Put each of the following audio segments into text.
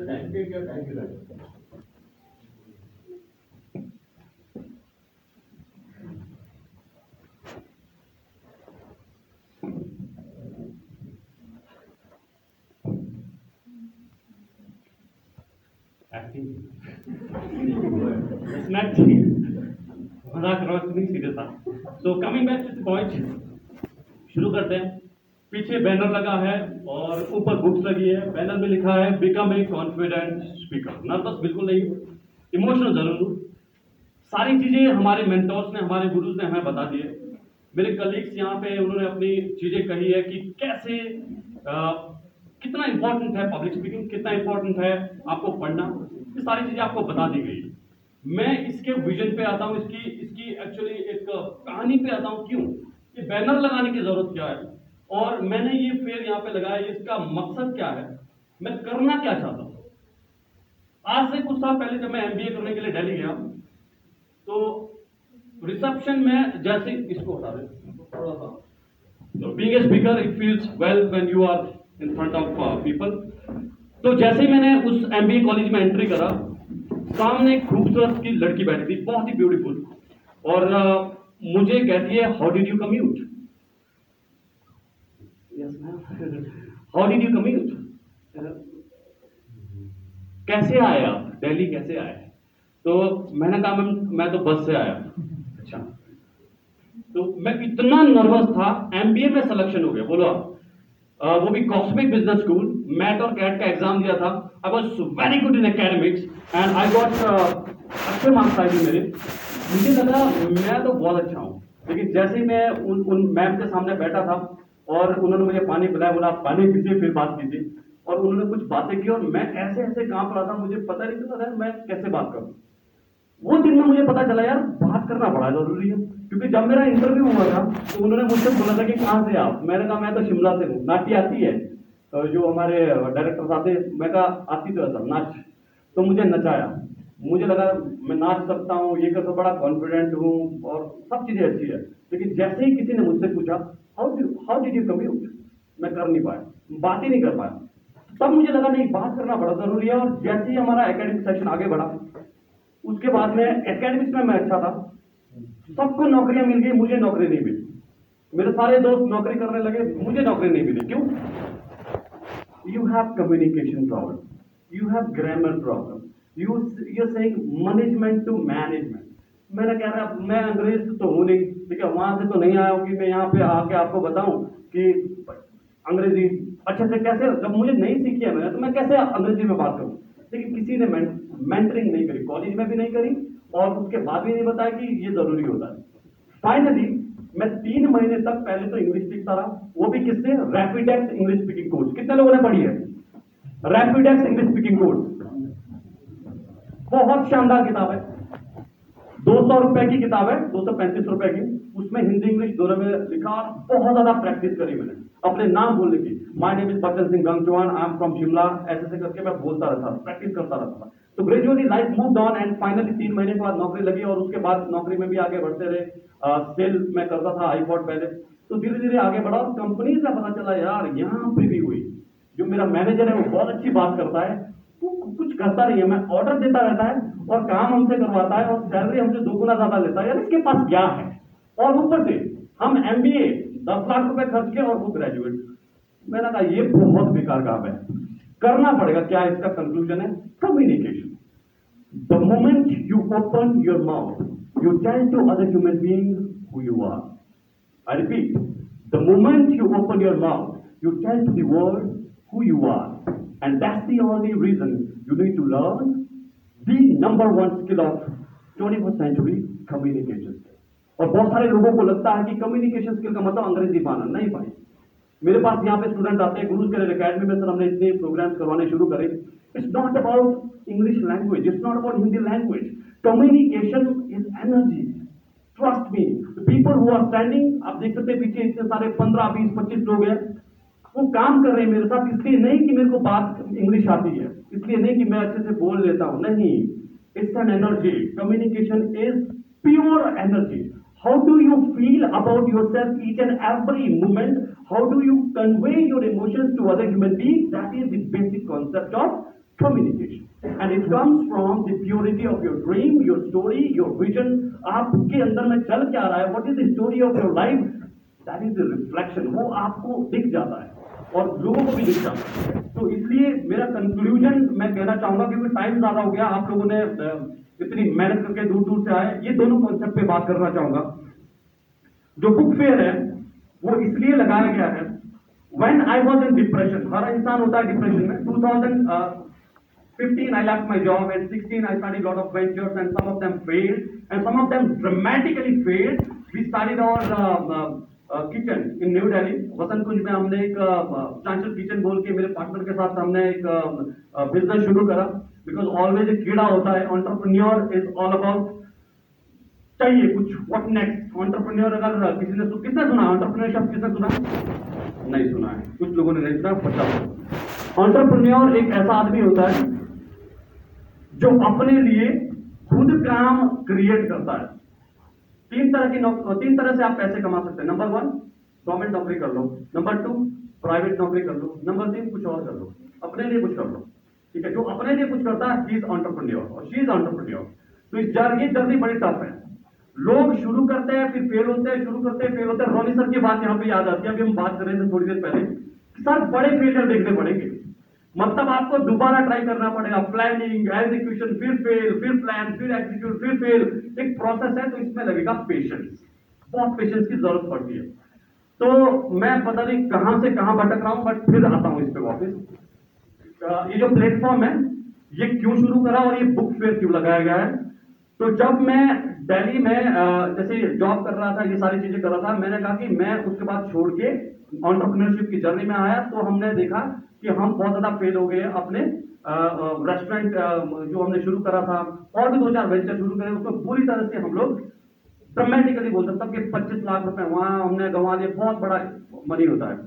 the language and agriculture. It's not serious. So coming back to the point, शुरू करते हैं. पीछे banner लगा है और ऊपर बुक्स लगी है. बैनर में लिखा है become a confident speaker. Nervous बिल्कुल नहीं, इमोशनल जरूर. सारी चीज़ें हमारे मेंटोर्स ने, हमारे गुरुज ने हमें बता दिए. मेरे कलीग्स यहाँ पे उन्होंने अपनी चीज़ें कही है कि कैसे कितना इम्पोर्टेंट है पब्लिक स्पीकिंग, कितना इम्पोर्टेंट है आपको पढ़ना. ये सारी चीज़ें आपको बता दी गई. मैं इसके विजन पे आता हूँ, इसकी एक्चुअली एक कहानी पे आता हूँ. क्यों ये बैनर लगाने की ज़रूरत क्या है और मैंने ये फेयर यहाँ पे लगाया, इसका मकसद क्या है, मैं करना क्या चाहता हूँ. आज से कुछ साल पहले जब मैं MBA करने के लिए दिल्ली गया तो रिसेप्शन में, जैसे इसको हटा दे थोड़ा सा, being a speaker it feels well when you are in front of people. तो जैसे मैंने उस MBA कॉलेज में एंट्री करा, सामने एक खूबसूरत की लड़की बैठी थी, बहुत ही ब्यूटीफुल, और मुझे कहती है how did you commute. How did you commute? कैसे आए आप दिल्ली, कैसे आए? तो मैंने कहा मैम मैं तो बस से आया. अच्छा, तो मैं इतना नर्वस था. MBA में सिलेक्शन हो गया, बोलो आप, वो भी कॉस्मिक बिजनेस स्कूल. मैट और कैट का एग्जाम दिया था. I was very good in academics and I got अच्छे मार्क्स आए थे मेरे. मुझे लगा मैं तो बहुत अच्छा हूँ, लेकिन जैसे ही मैं उन मैम के सामने बैठा था और उन्होंने मुझे पानी पिलाया, बोला आप पानी पीजिए फिर बात कीजिए. और उन्होंने कुछ बातें की और मैं ऐसे ऐसे कांप रहा था, मुझे पता नहीं चला था मैं कैसे बात करूं. वो दिन में मुझे पता चला यार बात करना बड़ा जरूरी है. क्योंकि जब मेरा इंटरव्यू हुआ था तो उन्होंने मुझसे बोला था कि कहाँ से आप. मैंने कहा मैं तो शिमला से हूँ. नाटी आती है जो हमारे डायरेक्टर साहब थे. मैं कहा आती तो ऐसा नाच. तो मुझे नचाया, मुझे लगा मैं नाच सकता हूँ, ये कर, बड़ा कॉन्फिडेंट हूँ और सब चीज़ें अच्छी है. लेकिन जैसे ही किसी ने मुझसे पूछा हाउ डिड यू कम्यूट, मैं कर नहीं पाया, बात ही नहीं कर पाया. तब मुझे लगा नहीं, बात करना बड़ा ज़रूरी है. और जैसे ही हमारा एकेडमिक सेशन आगे बढ़ा, उसके बाद में एकेडमिक्स में मैं अच्छा था, सबको नौकरियाँ मिल गई, मुझे नौकरी नहीं मिली. मेरे सारे दोस्त नौकरी करने लगे, मुझे नौकरी नहीं मिली. क्यों? You have communication problem, you have grammar problem, you saying management to management. मैंने कह रहा मैं अंग्रेज तो हूँ नहीं, ठीक है, वहाँ से तो नहीं आया हूँ कि मैं यहाँ पे आके आपको बताऊँ कि अंग्रेजी अच्छे से कैसे, जब मुझे नहीं सीखी है मैंने, तो मैं कैसे अंग्रेजी में बात करूँ. लेकिन किसी ने मेंटरिंग नहीं करी, कॉलेज में भी नहीं करी और उसके बाद भी नहीं बताया कि ये ज़रूरी होता है. फाइनली मैं 3 महीने तक पहले तो इंग्लिश सीखता रहा, वो भी किससे, रैपिडेक्स इंग्लिश स्पीकिंग कोर्स. कितने लोगों ने पढ़ी है रैपिडेक्स इंग्लिश स्पीकिंग कोर्स? बहुत शानदार किताब है, 200 रुपए की किताब है, 235 रुपए की. उसमें हिंदी इंग्लिश दोनों में लिखा और बहुत ज्यादा प्रैक्टिस करी मैंने अपने नाम बोलने की. My name is Bachan Singh Gangchauhan, I am from Shimla, ऐसे ऐसे करके मैं बोलता रहता, प्रैक्टिस करता रहता. तो gradually life move on and finally 3 महीने के बाद नौकरी लगी और उसके बाद नौकरी में भी आगे बढ़ते रहे. सेल में करता था आईफोर्ड पहले, तो धीरे धीरे आगे बढ़ा और कंपनी का पता चला यार यहाँ पे भी हुई. जो मेरा मैनेजर है वो बहुत अच्छी बात करता है, कुछ करता नहीं है, मैं ऑर्डर देता रहता है और काम हमसे करवाता है और सैलरी हमसे 2 गुना ज्यादा लेता है. यार इसके पास क्या है? और ऊपर से हम MBA 10 लाख रुपए खर्च के और वो ग्रेजुएट. मैंने कहा ये बहुत बेकार काम है, करना पड़ेगा. क्या इसका कंक्लूजन है? Communication. The moment you open your mouth you tell to other human being who you are. I repeat, the moment you open your mouth you tell to the world who you are. And that's the only reason you need to learn the number 1 skill of 21st century, communication skill. और बहुत सारे लोगों को लगता है कि communication skill का मतलब अंग्रेजी पाना. नहीं भाई, मेरे पास यहाँ पे स्टूडेंट आते हैं गुरुज करियर अकेडमी में, सर हमने इतने प्रोग्राम्स करवाने शुरू करे. It's not about English language, it's not about Hindi language. Communication is energy. Trust me, the people who are standing, आप देख सकते हैं पीछे इतने सारे 15, 20, 25 लोग हैं. वो काम कर रहे हैं मेरे साथ, इसलिए नहीं कि मेरे को बात इंग्लिश आती है, इसलिए नहीं कि मैं अच्छे से बोल लेता हूँ. नहीं, it's an energy. Communication is pure energy. How do you feel about your self each and every moment, how do you convey your emotions to other human being, that is the basic concept of communication. And it comes from the purity of your dream, your story, your vision. आपके अंदर में चल क्या रहा है? What is the story of your life? That is the reflection. वो आपको दिख जाता है और लोगों को भी दिख जाता है. तो इसलिए मेरा कंक्लूजन मैं कहना चाहूँगा क्योंकि टाइम ज़्यादा हो गया. आप लोगों ने इतनी मेहनत करके दूर दूर से आए. ये दोनों कॉन्सेप्ट पे बात करना चाहूँगा. जो बुक फेयर है वो इसलिए लगाया गया है. When I was in depression, हर इंसान होता है डिप्रेशन में. 2015 I left my job. At 16 I started a lot of ventures and some of them failed and some of them dramatically failed. We started our kitchen in New Delhi. वसंत कुंज में हमने एक Chanchal kitchen बोल के मेरे partner के साथ हमने एक बिजनेस शुरू करा. बिकॉज ऑलवेज एक कीड़ा होता है. एंटरप्रेन्योर इज ऑल अबाउट चाहिए कुछ, व्हाट नेक्स्ट. एंटरप्रेन्योर अगर किसी ने किसने सुना एंटरप्रेन्योरशिप, किसने सुना? नहीं सुना है, कुछ लोगों ने नहीं सुना. पता एंटरप्रेन्योर एक ऐसा आदमी होता है जो अपने लिए खुद काम क्रिएट करता है. तीन तरह से आप पैसे कमा सकते हैं. नंबर वन, गवर्नमेंट नौकरी कर लो. नंबर टू, प्राइवेट नौकरी कर लो. नंबर तीन, कुछ और कर लो, अपने लिए कुछ कर लो. ठीक है, जो अपने लिए कुछ करता है ही इज एंटरप्रेन्योर और शी इज एंटरप्रेन्योर. तो इस जर्नी बड़ी टफ है. लोग शुरू करते हैं फिर फेल होते हैं, शुरू करते हैं फेल होते हैं. रोनी सर की बात यहाँ पे याद आती है. अभी हम बात कर रहे थे थोड़ी देर पहले. सर बड़े फेलियर देखने पड़ेंगे, मतलब आपको दोबारा ट्राई करना पड़ेगा. प्लानिंग, एग्जीक्यूशन, फिर फेल, फिर प्लान, फिर एग्जीक्यूट, फिर फेल. एक प्रोसेस है. तो इसमें लगेगा पेशेंस. बहुत पेशेंस की जरूरत पड़ती है. तो मैं पता नहीं कहाँ से कहाँ भटक रहा हूँ, बट फिर आता हूँ इस पर वापस. ये जो प्लेटफॉर्म है ये क्यों शुरू करा और ये बुक फेयर क्यों लगाया गया है? तो जब मैं दिल्ली में जैसे जॉब कर रहा था, ये सारी चीजें कर रहा था, मैंने कहा कि मैं उसके बाद छोड़ के एंटरप्रेन्योरशिप की जर्नी में आया. तो हमने देखा कि हम बहुत ज्यादा फेल हो गए. अपने रेस्टोरेंट जो हमने शुरू करा था और भी 2-4 वेंचर शुरू करे, उसमें पूरी तरह से हम लोग ड्रामेटिकली बोल सकता कि 25 लाख रुपए वहाँ हमने गंवा लिए. बहुत बड़ा मनी होता है.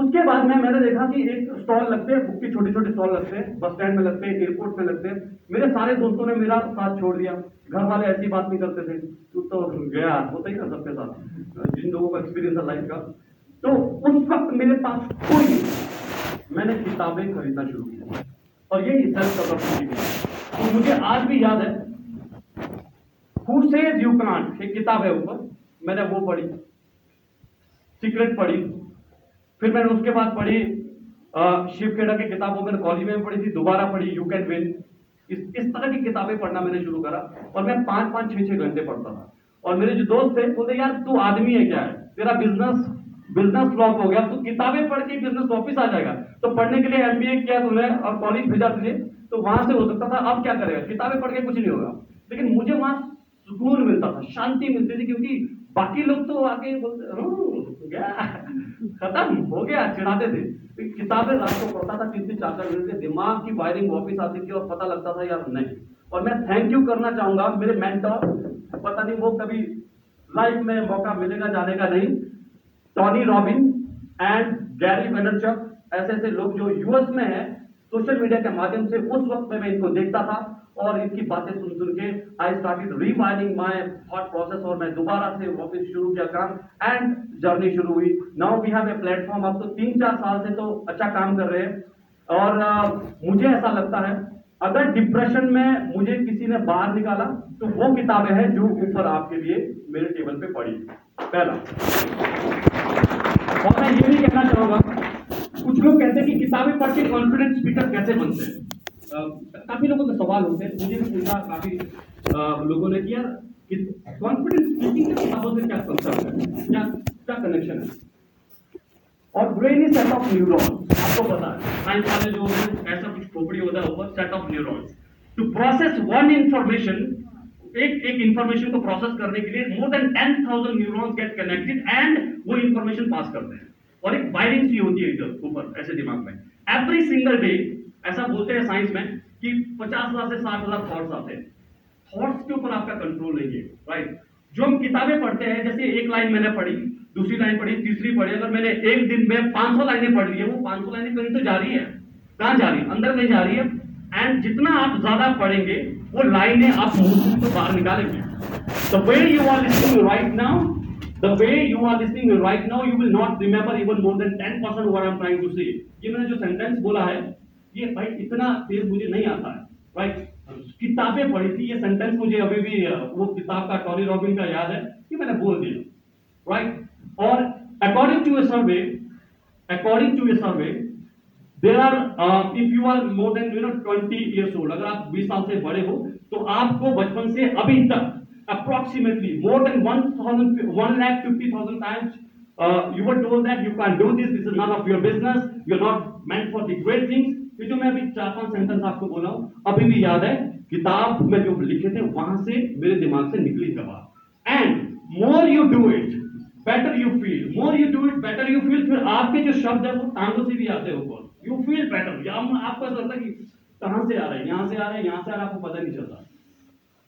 उसके बाद में मैंने देखा कि एक स्टॉल लगते हैं, बुक के छोटे छोटे स्टॉल लगते हैं, बस स्टैंड में लगते हैं, एयरपोर्ट में लगते हैं. मेरे सारे दोस्तों ने मेरा साथ छोड़ दिया. घर वाले ऐसी बात नहीं करते थे, तू तो गया, होता ही ना सबके साथ, जिन लोगों का एक्सपीरियंस है लाइफ का. तो उस वक्त मेरे पास कोई नहीं, मैंने किताबें खरीदना शुरू किया और ये सेल्फ डेवलपमेंट की. तो मुझे आज भी याद है हु सेज यू कांट, एक किताब है ऊपर, मैंने वो पढ़ी, सीक्रेट पढ़ी. फिर मैंने उसके बाद पढ़ी शिव खेड़ा की किताब, वो मैंने कॉलेज में पढ़ी थी, दोबारा पढ़ी यू कैन विन. इस तरह की किताबें पढ़ना मैंने शुरू करा और मैं 5-5, 6-6 घंटे पढ़ता था. और मेरे जो दोस्त थे बोलते यार तू आदमी है क्या है, तेरा बिजनेस फ्लॉप हो गया, तू किताबें पढ़ के बिजनेस वापिस आ जाएगा. तो पढ़ने के लिए MBA किया तूने और कॉलेज भेजा तुझे, तो वहां से हो सकता था, अब क्या करेगा, किताबें पढ़ के कुछ नहीं होगा. लेकिन मुझे वहां सुकून मिलता था, शांति मिलती थी, क्योंकि बाकी लोग तो आके खत्म हो गया, चिढ़ाते थे. किताबें रात को पढ़ता था 3-4 घंटे, दिमाग की वायरिंग वापस आती थी और पता लगता था यार नहीं. और मैं थैंक यू करना चाहूंगा मेरे मेंटर, पता नहीं वो कभी लाइफ में मौका मिलेगा जाने का नहीं, Tony Robin and Gary Meredith, ऐसे ऐसे लोग जो यूएस में है. सोशल मीडिया के माध्यम से उस वक्त में मैं इनको देखता था और इनकी बातें सुन सुन के I started revising my thought process और मैं दोबारा से वापस शुरू किया काम एंड जर्नी शुरू हुई. Now we have a platform. आप तो 3-4 साल से तो अच्छा काम कर रहे हैं और मुझे ऐसा लगता है अगर डिप्रेशन में मुझे किसी ने बाहर निकाला तो वो किताबें हैं जो ऊपर आपके लिए मेरे टेबल पे पड़ी. पहला, और मैं ये भी कहना चाहूँगा कुछ लोग कहते हैं कि किताबें पढ़ के कॉन्फिडेंट स्पीकर कैसे बनते हैं. काफी लोगों के सवाल होते हैं, मुझे भी पूछा काफी लोगों ने किया कि कॉन्फिडेंस स्पीकिंग के किताबों से क्या कंसेप्ट है, क्या कनेक्शन है. और brain is set of neurons, आपको पता है साइंस वाले जो ऐसा कुछ खोपड़ी होता है ऊपर, set of neurons to process one information. एक इंफॉर्मेशन को प्रोसेस करने के लिए more than 10,000 neurons get connected and वो इंफॉर्मेशन पास करते हैं. और एक वायरिंग सी होती है इधर ऊपर ऐसे दिमाग में एवरी सिंगल डे. ऐसा बोलते हैं साइंस में कि 50,000 से 60,000 थॉट्स आते हैं. थॉट्स के ऊपर आपका कंट्रोल नहीं है, राइट. जो हम किताबें पढ़ते हैं जैसे एक लाइन मैंने पढ़ी, दूसरी लाइन पढ़ी, तीसरी पढ़ी, अगर मैंने एक दिन में 500 लाइनें पढ़ ली है, वो 500 लाइनें कहीं तो जा रही है. कहाँ जा रही है? अंदर नहीं जा रही है. एंड जितना आप ज्यादा पढ़ेंगे वो लाइनें आप मुंह से बाहर निकालेंगे. The way you are listening right now, the way you are listening right now you will not remember even more than 10% what I am trying to say. ये मैंने जो सेंटेंस बोला है ये भाई इतना तेज मुझे नहीं आता है राइट। किताबें पढ़ी थी, ये सेंटेंस मुझे अभी भी वो किताब का टॉनी रॉबिन का याद है कि मैंने बोल दिया राइट। और according to a survey there are, if you are more than 20 years old, अगर आप 20 साल से बड़े हो तो आपको बचपन से अभी तक approximately more than 1,50,000 times you were told that you can't do this, this is none of your business, you're not meant for the great things. ये जो मैं अभी 4-5 सेंटेंस आपको बोला हूँ अभी भी याद है, किताब में जो लिखे थे वहां से मेरे दिमाग से निकली जवाब। And more you do it better you feel, more you do it better you feel, फिर आपके जो शब्द है वो टांगों से भी आते हो, यू फील बेटर, आपको ऐसा लगता है कि कहाँ से आ रहा है, यहाँ से आ रहा है, यहाँ से आ रहा है, आपको पता नहीं चलता।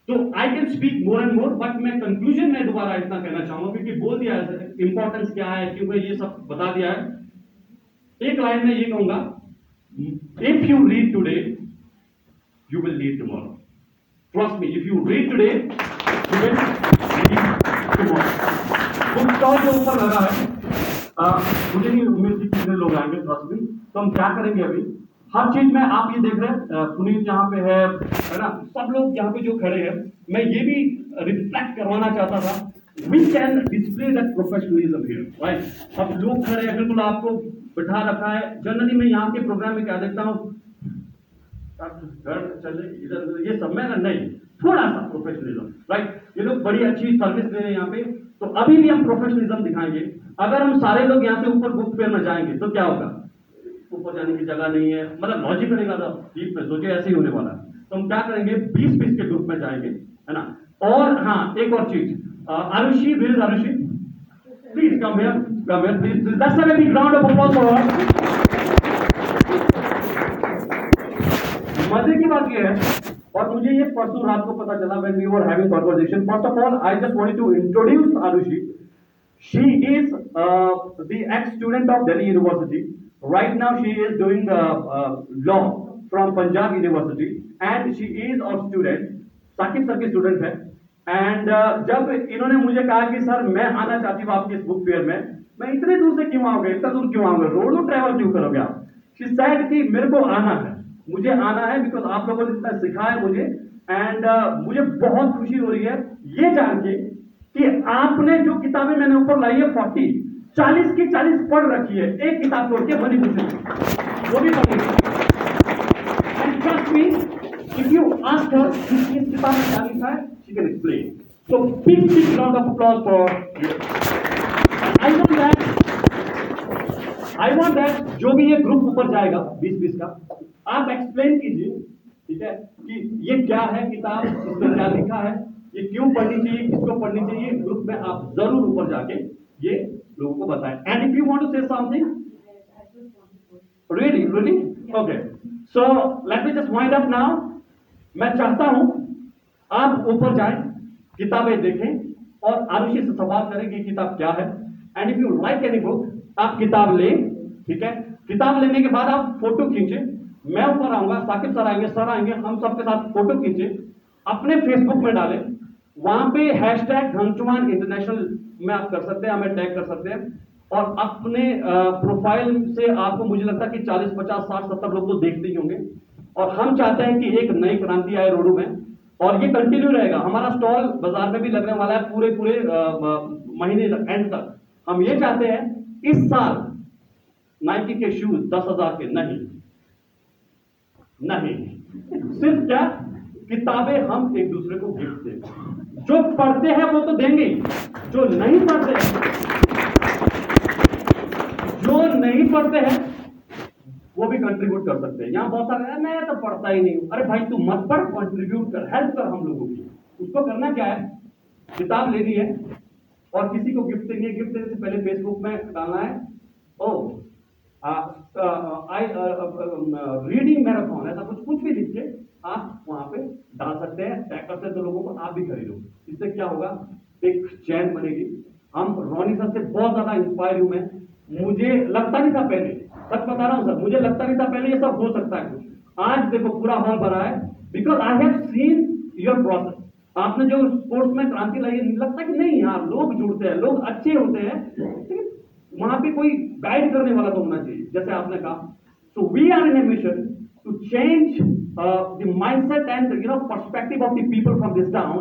तो I can speak more and more, but मैं कंक्लूजन में दोबारा इतना कहना चाहूंगा क्योंकि बोल दिया है इंपॉर्टेंस क्या है, क्योंकि ये सब बता दिया है। एक लाइन में ये कहूंगा, if you read today you will read tomorrow, trust me, if you read today you will read tomorrow. Book stall के ऊपर लगा है, मुझे नहीं उम्मीद थी कितने लोग आएंगे, ट्रस्ट मी। तो हम क्या करेंगे अभी, हर चीज में आप ये देख रहे हैं, पुनीत यहाँ पे है ना, सब लोग यहाँ पे जो खड़े हैं, मैं ये भी रिफ्लेक्ट करवाना चाहता था, we can display that professionalism here right. सब लोग खड़े हैं, बिल्कुल आपको बिठा रखा है। जनरली मैं यहाँ के प्रोग्राम में क्या देखता हूँ, चले इधर उधर ये सब में ना, नहीं थोड़ा सा प्रोफेशनलिज्म राइट। ये लोग बड़ी अच्छी सर्विस दे रहे हैं यहाँ पे, तो अभी भी हम प्रोफेशनलिज्म दिखाएंगे। अगर हम सारे लोग यहाँ से ऊपर बुक फेयर में जाएंगे तो क्या होगा, ऊपर जाने की जगह नहीं है, मतलब लॉजिक बनेगा था डीप में, सोचे ऐसे ही होने वाला। तो हम क्या करेंगे, 20 के ग्रुप में जाएंगे है ना। और हाँ एक और चीज, Arushi please come here please, that's a big round of applause for her. मजे की बात ये है, और मुझे ये परसों रात को पता चला when we were having conversation. First of all I just wanted to introduce Arushi, she is the ex student of Delhi university. Right now she is doing law from Punjab University and she is a student, Sakib sir ki student hai। And जब इन्होंने मुझे कहा कि sir मैं आना चाहती हूँ आपके इस बुक फेयर में, मैं इतने दूर से क्यों आओगे, इतना दूर क्यों आओगे, रोड तो ट्रैवल क्यों करोगे आप। She said कि मेरे को आना है, मुझे आना है, बिकॉज आप लोगों ने इतना सिखाया मुझे। एंड मुझे बहुत खुशी हो रही है ये जान के कि आपने जो किताबें मैंने ऊपर लाई है 40 की 40 पढ़ रखी है, एक किताब छोड़ के बनी मुझे वो भी पढ़ रही है। So big round of applause for you. I want that जो भी ये ग्रुप ऊपर जाएगा 20 का, आप एक्सप्लेन कीजिए ठीक है कि ये क्या है किताब, इसमें क्या लिखा है, ये क्यों पढ़नी चाहिए, किसको पढ़नी चाहिए। ग्रुप में आप जरूर ऊपर जाके ये लोगों को बताएं। And if you want to say something really okay, so let me just wind up now. मैं चाहता हूं आप ऊपर जाएं, किताबें देखें और आरुषि से सवाल करें कि किताब क्या है। And if you like any book, आप किताब लें ठीक है। किताब लेने के बाद आप फोटो खींचे, मैं ऊपर आऊंगा, साकिब सर आएंगे, हम सबके साथ फोटो खींचे, अपने फेसबुक में डालें, वहां पे हैशटैग धनुचवान इंटरनेशनल में आप कर सकते हैं, हमें टैग कर सकते हैं। और अपने प्रोफाइल से आपको, मुझे लगता है कि 40, 50, 60, 70 लोग तो देखते ही होंगे। और हम चाहते हैं कि एक नई क्रांति आए रोडू में, और ये कंटिन्यू रहेगा। हमारा स्टॉल बाजार में भी लगने वाला है पूरे महीने एंड तक। हम ये चाहते हैं इस साल नाइकी के शूज 10,000 के नहीं, सिर्फ क्या किताबें हम एक दूसरे को गिफ्ट दें। जो पढ़ते हैं वो तो देंगे, जो नहीं पढ़ते हैं वो भी कंट्रीब्यूट कर सकते हैं। यहाँ बहुत सारे हैं, मैं तो पढ़ता ही नहीं हूं, अरे भाई तू मत पढ़, कंट्रीब्यूट कर, हेल्प कर हम लोगों की। उसको करना क्या है, किताब लेनी है और किसी को गिफ्ट देनी है। गिफ्ट देने से पहले फेसबुक में डालना है रीडिंग मैराथन, ऐसा कुछ भी लिख के आप वहां पे डाल सकते हैं, टैग करते हैं तो लोगों को आप भी खरीदो। इससे क्या होगा, एक चैन बनेगी। हम रोनी सर से बहुत ज्यादा इंस्पायर हूं मैं, मुझे लगता नहीं था पहले, सच बता रहा हूं सर, मुझे लगता नहीं था पहले ये सब हो सकता है। आज देखो पूरा हॉल भरा है, because I have seen your process. आपने जो स्पोर्ट्स में क्रांति लाई है, लगता कि नहीं यार लोग जुड़ते हैं, लोग अच्छे होते हैं, वहां पे कोई गाइड करने वाला तो होना चाहिए, जैसे आपने कहा। So we are in a mission to change the mindset and perspective of the people from this town,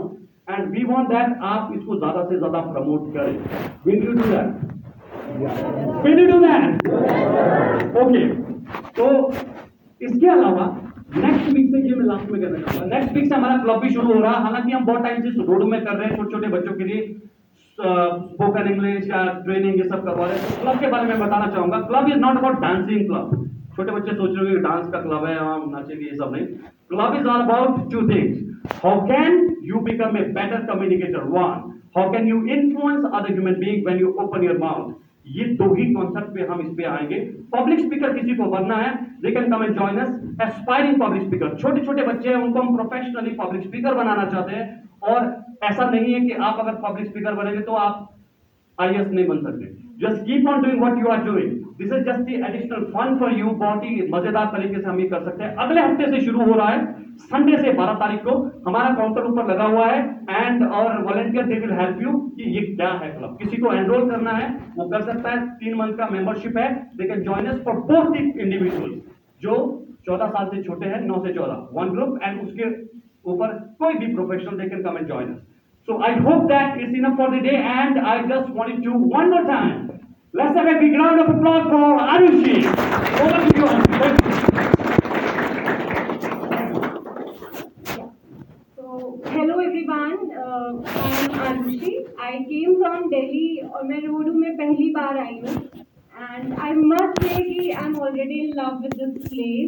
and we want that आप इसको ज़्यादा से ज़्यादा promote करें. Will you do that? Yeah. Will you do that? Yeah. Okay. तो इसके अलावा next week से ये मैं लास्ट में करना चाहूँगा. नेक्स्ट वीक से हमारा क्लब भी शुरू हो रहा है. हालांकि हम बहुत टाइम से रोड में कर रहे हैं, छोटे छोटे बच्चों के लिए स्पोकन इंग्लिश या ट्रेनिंग ये सब करवा रहे हैं. क्लब के बारे में बताना चाहूँगा. Club is not about dancing club. छोटे बच्चे सोच रहे हो कि डांस का क्लब है, हम नाचेंगे, ये सब नहीं. Club is all about two things. How can you become a better communicator? One, how can you influence other human being when you open your mouth. ये दो ही कॉन्सेप्ट पे हम इस पे आएंगे. पब्लिक स्पीकर किसी को बनना है, they can come and join us. Aspiring public speaker, छोटे छोटे बच्चे हैं, उनको हम प्रोफेशनली पब्लिक स्पीकर बनाना चाहते हैं. और ऐसा नहीं है कि आप अगर पब्लिक स्पीकर बनेंगे तो आप आईएएस नहीं बन सकते. Just keep on doing what you are doing. This is just the additional fun for you. बहुत ही मजेदार तरीके से हम ये कर सकते हैं. अगले हफ्ते से शुरू हो रहा है, संडे से 12 तारीख को हमारा काउंटर ऊपर लगा हुआ है. एंड और volunteer they will help you कि ये क्या है क्लब. किसी को एनरोल करना है वो कर सकता है. 3 मंथ का मेंबरशिप है. They can join us for both individual जो 14 साल से छोटे हैं, 9 से 14, वन ग्रुप, एंड उसके ऊपर कोई भी professional they can come and join us. So I hope that is enough for the day. And I just wanted to one more time let's have a big round of applause for Arushi. Over to you. Hello everyone, I am Arushi. I came from Delhi और मैं रोहू में पहली बार आई हूँ. And I must say कि I am already in love with this place.